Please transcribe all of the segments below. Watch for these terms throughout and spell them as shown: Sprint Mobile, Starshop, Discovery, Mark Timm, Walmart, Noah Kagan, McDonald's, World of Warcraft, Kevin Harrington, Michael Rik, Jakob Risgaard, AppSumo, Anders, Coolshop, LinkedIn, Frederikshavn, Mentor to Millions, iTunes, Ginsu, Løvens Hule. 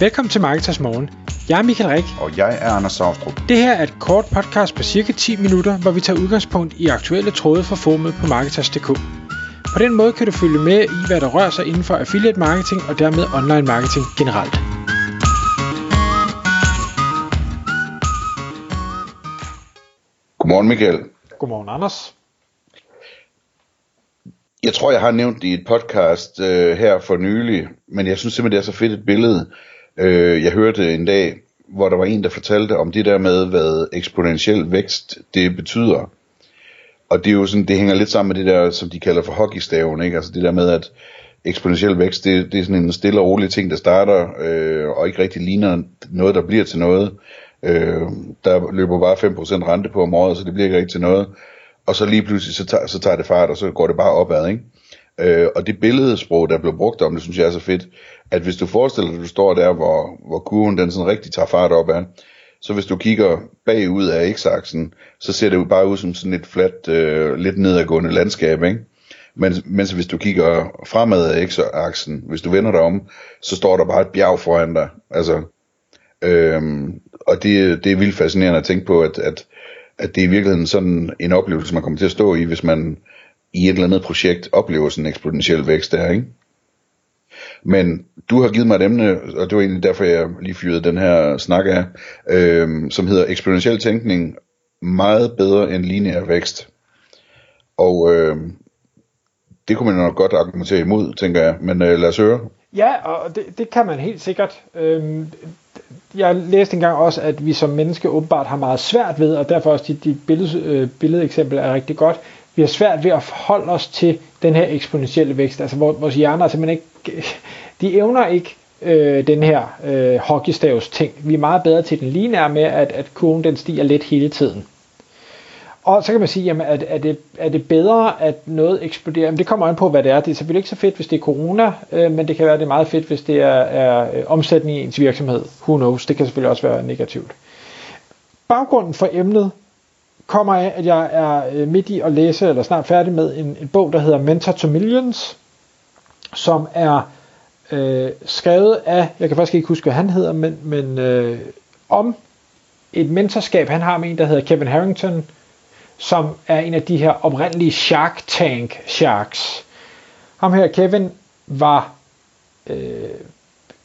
Velkommen til Marketers Morgen. Jeg er Michael Rik. Og jeg er Anders Saustrup. Det her er et kort podcast på cirka 10 minutter, hvor vi tager udgangspunkt i aktuelle tråde fra formet på Marketers.dk. På den måde kan du følge med i, hvad der rører sig inden for affiliate marketing og dermed online marketing generelt. Godmorgen Michael. Godmorgen Anders. Jeg tror, jeg har nævnt det i et podcast her for nylig, men jeg synes simpelthen, det er så fedt et billede. Jeg hørte en dag, hvor der var en, der fortalte om det der med, hvad eksponentiel vækst det betyder. Og det er jo sådan, det hænger lidt sammen med det der, som de kalder for hockeystaven, ikke? Altså det der med, at eksponentiel vækst, det er sådan en stille og rolig ting, der starter, og ikke rigtig ligner noget, der bliver til noget. Der løber bare 5% rente på om året, så det bliver ikke rigtig til noget. Og så lige pludselig, så tager det fart, og så går det bare opad, ikke? Og det billedsprog, der blev brugt om det, synes jeg er så fedt, at hvis du forestiller dig, at du står der, hvor kurven den sådan rigtig tager fart opad, så hvis du kigger bagud af x-aksen, så ser det jo bare ud som sådan et fladt, lidt nedadgående landskab, ikke? Mens hvis du kigger fremad af x-aksen, hvis du vender dig om, så står der bare et bjerg foran dig, altså. Og det er vildt fascinerende at tænke på, at det er i virkeligheden sådan en oplevelse, man kommer til at stå i, hvis man i et eller andet projekt oplever sådan en eksponentiel vækst der, ikke? Men du har givet mig et emne, og det var egentlig derfor, jeg lige fyrede den her snak af, som hedder eksponentiel tænkning, meget bedre end lineær vækst. Og det kunne man nok godt argumentere imod, tænker jeg, men lad os høre. Ja, og det kan man helt sikkert. Jeg læste engang også, at vi som menneske åbenbart har meget svært ved, og derfor også dit billedeksempel er rigtig godt, vi har svært ved at forholde os til den her eksponentielle vækst. Altså vores hjerner simpelthen ikke, de evner ikke den her hockeystavs ting. Vi er meget bedre til den lineære med, at kurven den stiger lidt hele tiden. Og så kan man sige, jamen, er det bedre, at noget eksploderer? Jamen, det kommer an på, hvad det er. Det er selvfølgelig ikke så fedt, hvis det er corona, men det kan være, det er meget fedt, hvis det er omsætning i ens virksomhed. Who knows? Det kan selvfølgelig også være negativt. Baggrunden for emnet kommer af, at jeg er midt i at læse, eller snart færdig med, en bog, der hedder Mentor to Millions, som er skrevet af, jeg kan faktisk ikke huske, hvad han hedder, men om et mentorskab, han har med en, der hedder Kevin Harrington, som er en af de her oprindelige Shark Tank sharks. Ham her, Kevin, var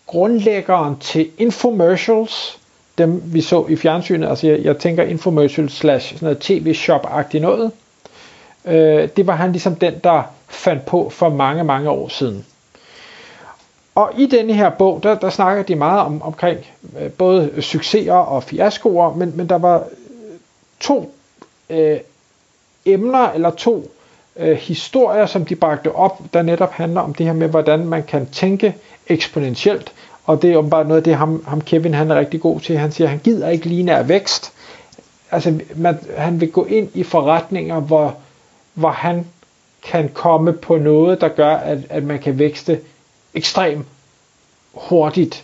grundlæggeren til infomercials, dem vi så i fjernsynet, altså jeg tænker infomercials / sådan noget tv-shop-agtigt noget. Det var han ligesom den, der fandt på for mange, mange år siden. Og i denne her bog, der snakker de meget omkring både succeser og fiaskoer, men der var to emner eller to historier, som de bragte op, der netop handler om det her med, hvordan man kan tænke eksponentielt, og det er bare noget af det, ham Kevin, han er rigtig god til. Han siger, han gider ikke lineær vækst, altså han vil gå ind i forretninger, hvor han kan komme på noget, der gør, at man kan vækste ekstremt hurtigt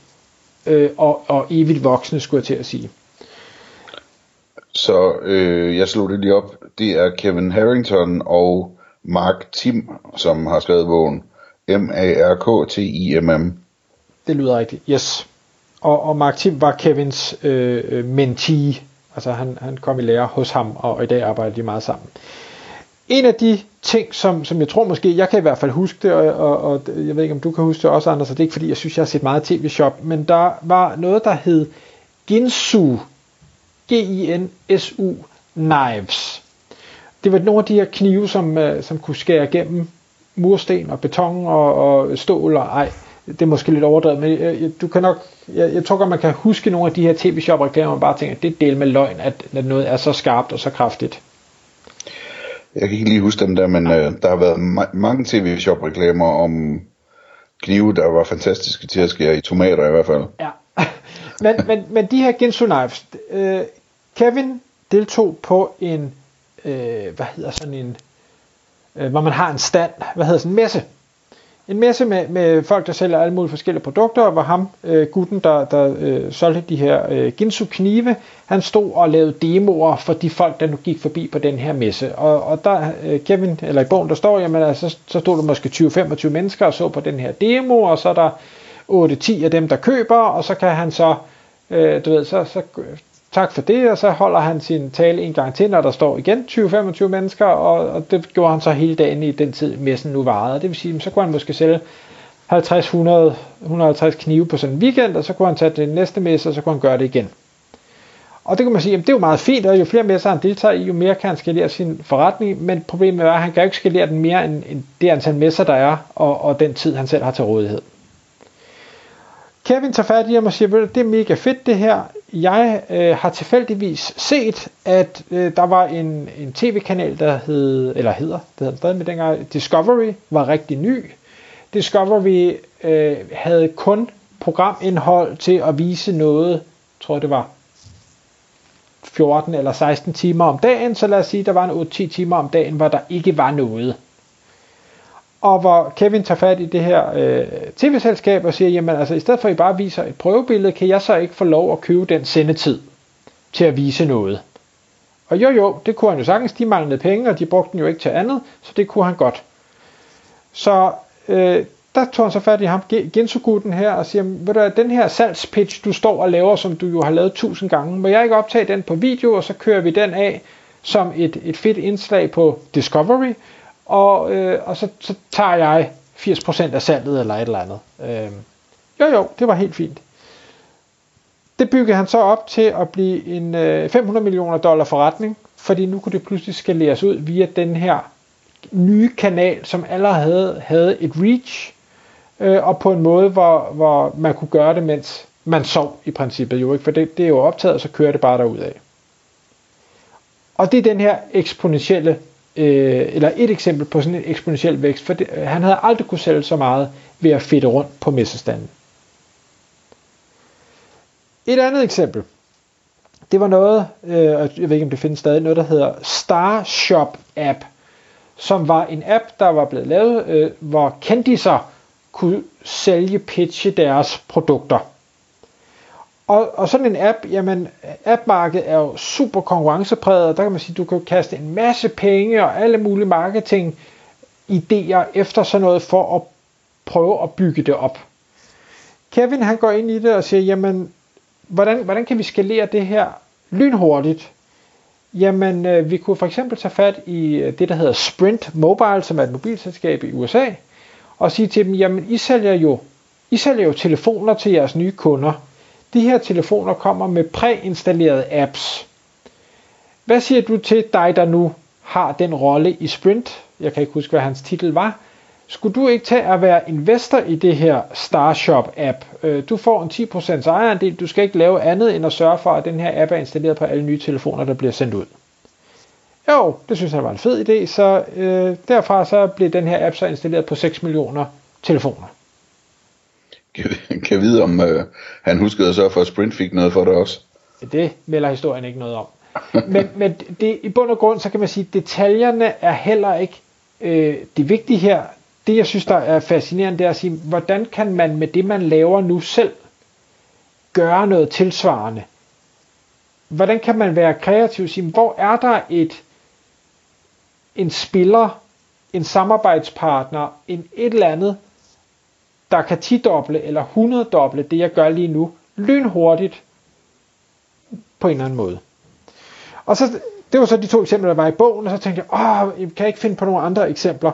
og evigt voksende, skulle jeg til at sige. Så jeg slog det lige op. Det er Kevin Harrington og Mark Timm, som har skrevet bogen. Marktimm. Det lyder rigtigt, yes. Og Mark Timm var Kevins mentee. Altså han kom i lære hos ham, og i dag arbejder de meget sammen. En af de ting, som jeg tror måske, jeg kan i hvert fald huske det, og jeg ved ikke, om du kan huske det også, Anders, og det er ikke fordi, jeg synes, jeg har set meget tv-shop, men der var noget, der hed Ginsu. G-I-N-S-U knives. Det var nogle af de her knive, som kunne skære igennem mursten og beton og stål og ej. Det er måske lidt overdrevet, men du kan nok, jeg tror godt, man kan huske nogle af de her tv-shop-reklamer, man bare tænker, det er del med løgn, at noget er så skarpt og så kraftigt. Jeg kan ikke lige huske dem der, men der har været mange tv-shop-reklamer om knive, der var fantastiske til at skære i tomater i hvert fald. Ja. Men de her Ginsu knives, Kevin deltog på en, hvor man har en stand, en messe. En messe med folk, der sælger alle mulige forskellige produkter, og hvor ham, gutten, der solgte de her Ginsu knive, han stod og lavede demoer for de folk, der nu gik forbi på den her messe. Og der, Kevin, eller i bogen, der står, jamen altså, så stod der måske 20-25 mennesker og så på den her demo, og så er der 8-10 af dem, der køber, og så kan han så, tak for det, og så holder han sin tale en gang til, når der står igen 20-25 mennesker, og det gjorde han så hele dagen i den tid, messen nu varede. Det vil sige, så kunne han måske sælge 50-150 knive på sådan en weekend, og så kunne han tage det næste messe, og så kunne han gøre det igen. Og det kan man sige, at det er jo meget fint, og jo flere messer han deltager i, jo mere kan han skalere sin forretning, men problemet er, at han kan jo ikke skalere den mere end det antal messer, der er, og den tid, han selv har til rådighed. Kevin tager fat i ham og siger, at det er mega fedt det her. Jeg har tilfældigvis set, at der var en tv-kanal, der hed Discovery, var rigtig ny. Discovery havde kun programindhold til at vise noget, jeg tror det var 14 eller 16 timer om dagen, så lad os sige, der var en 8-10 timer om dagen, hvor der ikke var noget. Og hvor Kevin tager fat i det her tv-selskab og siger, jamen altså, i stedet for at I bare viser et prøvebillede, kan jeg så ikke få lov at købe den sendetid til at vise noget? Og jo, det kunne han jo sagtens, de manglede penge, og de brugte den jo ikke til andet, så det kunne han godt. Så der tog han så fat i ham, Ginsu-gutten her, og siger, ved du, den her salgspitch, du står og laver, som du jo har lavet 1000 gange, må jeg ikke optage den på video, og så kører vi den af som et fedt indslag på Discovery, og så tager jeg 80% af salget eller et eller andet. Jo, det var helt fint. Det byggede han så op til at blive en $500 million forretning, fordi nu kunne det pludselig skaleres ud via den her nye kanal, som allerede havde et reach, og på en måde, hvor man kunne gøre det, mens man sov i princippet jo ikke, for det er jo optaget, og så kører det bare derudad. Og det er den her eksponentielle, eller et eksempel på sådan en eksponentiel vækst, for han havde aldrig kunne sælge så meget ved at fedte rundt på messestanden. Et andet eksempel, det var noget, jeg ved ikke om det findes stadig, noget der hedder Starshop app, som var en app, der var blevet lavet, hvor kendiser kunne pitche deres produkter. Og sådan en app, jamen appmarkedet er jo super konkurrencepræget, og der kan man sige, at du kan kaste en masse penge og alle mulige marketing-idéer efter sådan noget, for at prøve at bygge det op. Kevin han går ind i det og siger, jamen hvordan kan vi skalere det her lynhurtigt? Jamen, vi kunne for eksempel tage fat i det, der hedder Sprint Mobile, som er et mobilselskab i USA, og sige til dem, jamen, I sælger jo telefoner til jeres nye kunder. De her telefoner kommer med præinstallerede apps. Hvad siger du til dig, der nu har den rolle i Sprint? Jeg kan ikke huske, hvad hans titel var. Skulle du ikke tage at være investor i det her Starshop-app? Du får en 10% ejerandel, du skal ikke lave andet end at sørge for, at den her app er installeret på alle nye telefoner, der bliver sendt ud. Jo, det synes jeg var en fed idé, så derfra så blev den her app så installeret på 6 millioner telefoner. Kan vide, om han huskede at sørge for, at Sprint fik noget for det også? Det melder historien ikke noget om. Men det, i bund og grund, så kan man sige, at detaljerne er heller ikke det vigtige her. Det jeg synes der er fascinerende, det er at sige, hvordan kan man med det man laver nu selv gøre noget tilsvarende? Hvordan kan man være kreativ og sige, hvor er der en spiller, en samarbejdspartner, et eller andet, der kan 10-doble eller 100-doble det jeg gør lige nu, lynhurtigt på en eller anden måde. Og så, det var så de to eksempler der var i bogen, og så tænkte jeg, jeg kan ikke finde på nogle andre eksempler.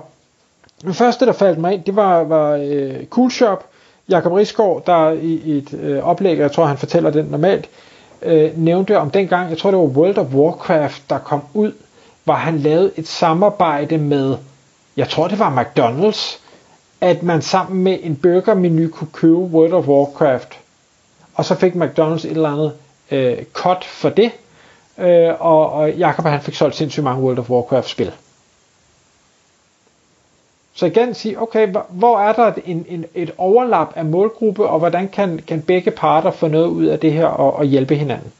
Det første, der faldt mig ind, det var Coolshop. Jakob Risgaard, der i et oplæg, jeg tror, han fortæller den normalt, nævnte om dengang, jeg tror, det var World of Warcraft, der kom ud, hvor han lavede et samarbejde med, jeg tror, det var McDonald's, at man sammen med en burgermenu kunne købe World of Warcraft. Og så fik McDonald's et eller andet cut for det, og Jakob han fik solgt sindssygt mange World of Warcraft-spil. Så igen sige, okay, hvor er der et overlap af målgruppe, og hvordan kan begge parter få noget ud af det her og hjælpe hinanden?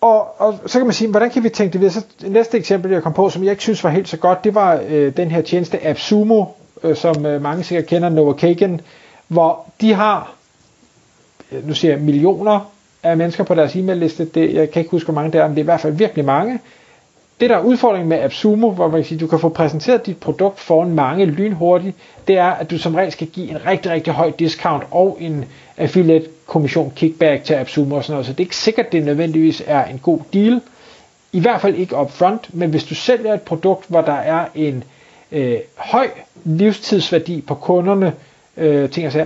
Og så kan man sige, hvordan kan vi tænke det videre? Så næste eksempel, jeg kom på, som jeg ikke synes var helt så godt, det var den her tjeneste AppSumo, som mange sikkert kender, Noah Kagan, hvor de har, nu siger jeg, millioner af mennesker på deres e-mail liste. Jeg kan ikke huske, hvor mange det er, men det er i hvert fald virkelig mange. det der er udfordringen med AppSumo, hvor man kan sige, du kan få præsenteret dit produkt foran mange lynhurtigt, det er, at du som regel skal give en rigtig, rigtig høj discount og en affiliate kommission kickback til AppSumo og sådan noget, så det er ikke sikkert, det nødvendigvis er en god deal. I hvert fald ikke upfront, men hvis du sælger et produkt, hvor der er en høj livstidsværdi på kunderne,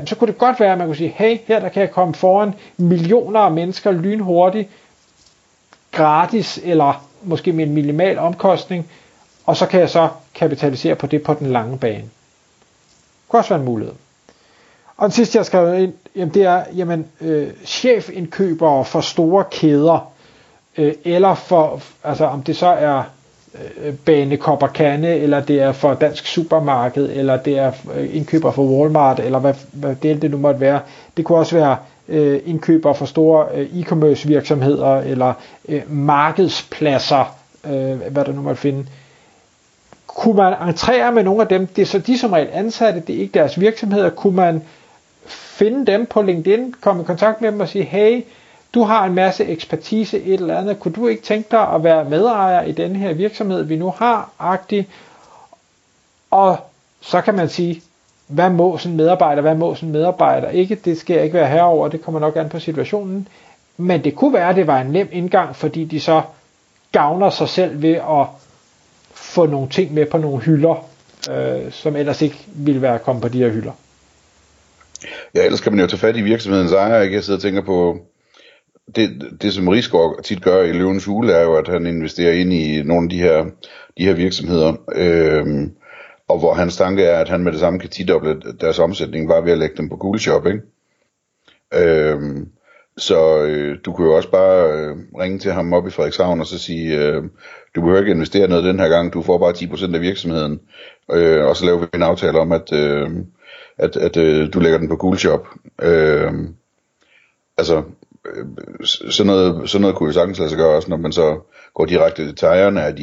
så kunne det godt være, at man kunne sige, hey, her der kan jeg komme foran millioner af mennesker lynhurtigt, gratis eller måske med en minimal omkostning, og så kan jeg så kapitalisere på det på den lange bane. Det kunne også være en mulighed. Og den sidste, jeg skrev ind, jamen, det er, chefindkøbere for store kæder, eller for, altså om det så er Banekopperkande, eller det er for dansk supermarked, eller det er indkøber for Walmart, eller hvad det nu måtte være. Det kunne også være indkøber for store e-commerce virksomheder, eller markedspladser, hvad der nu måtte finde. Kunne man entrere med nogle af dem, det er så de som regel ansatte, det er ikke deres virksomheder, kunne man finde dem på LinkedIn, komme i kontakt med dem og sige, hey, du har en masse ekspertise et eller andet, kunne du ikke tænke dig at være medejer i den her virksomhed, vi nu har, agtig? Og så kan man sige, hvad må sådan en medarbejder ikke, det skal jeg ikke være herover, det kommer nok an på situationen, men det kunne være, at det var en nem indgang, fordi de så gavner sig selv ved at få nogle ting med på nogle hylder, som ellers ikke ville være kommet på de her hylder. Ja, ellers kan man jo tage fat i virksomhedens ejer, ikke? Jeg sidder og tænker på det som Risgaard tit gør i Løvens Hule, er jo, at han investerer ind i nogle af de her virksomheder, og hvor hans tanke er, at han med det samme kan tidoble deres omsætning, bare ved at lægge dem på Coolshop, ikke? Så du kan jo også bare ringe til ham op i Frederikshavn og så sige, du behøver ikke investere noget den her gang, du får bare 10% af virksomheden, og så laver vi en aftale om, at du lægger den på Coolshop. Sådan noget kunne jo sagtens lade sig gøre også, når man så går direkte til ejerne af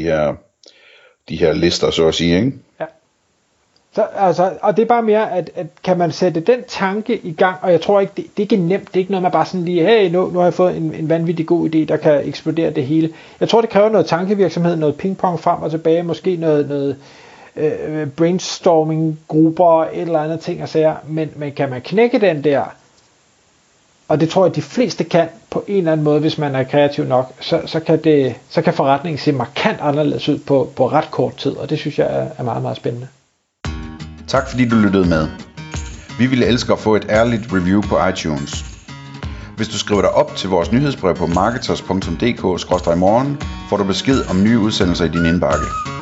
de her lister, så at sige, ikke? Ja. Så, altså, og det er bare mere, at kan man sætte den tanke i gang, og jeg tror ikke, det er ikke nemt, det er ikke noget, man bare sådan lige, hey, nu har jeg fået en vanvittig god idé, der kan eksplodere det hele. Jeg tror, det kræver noget tankevirksomhed, noget pingpong frem og tilbage, måske noget brainstorming-grupper og et eller andet ting og sager, men kan man knække den der, og det tror jeg, de fleste kan på en eller anden måde, hvis man er kreativ nok, så kan forretningen se markant anderledes ud på ret kort tid, og det synes jeg er meget, meget spændende. Tak fordi du lyttede med. Vi ville elske at få et ærligt review på iTunes. Hvis du skriver dig op til vores nyhedsbrev på marketers.dk/morgen, får du besked om nye udsendelser i din indbakke.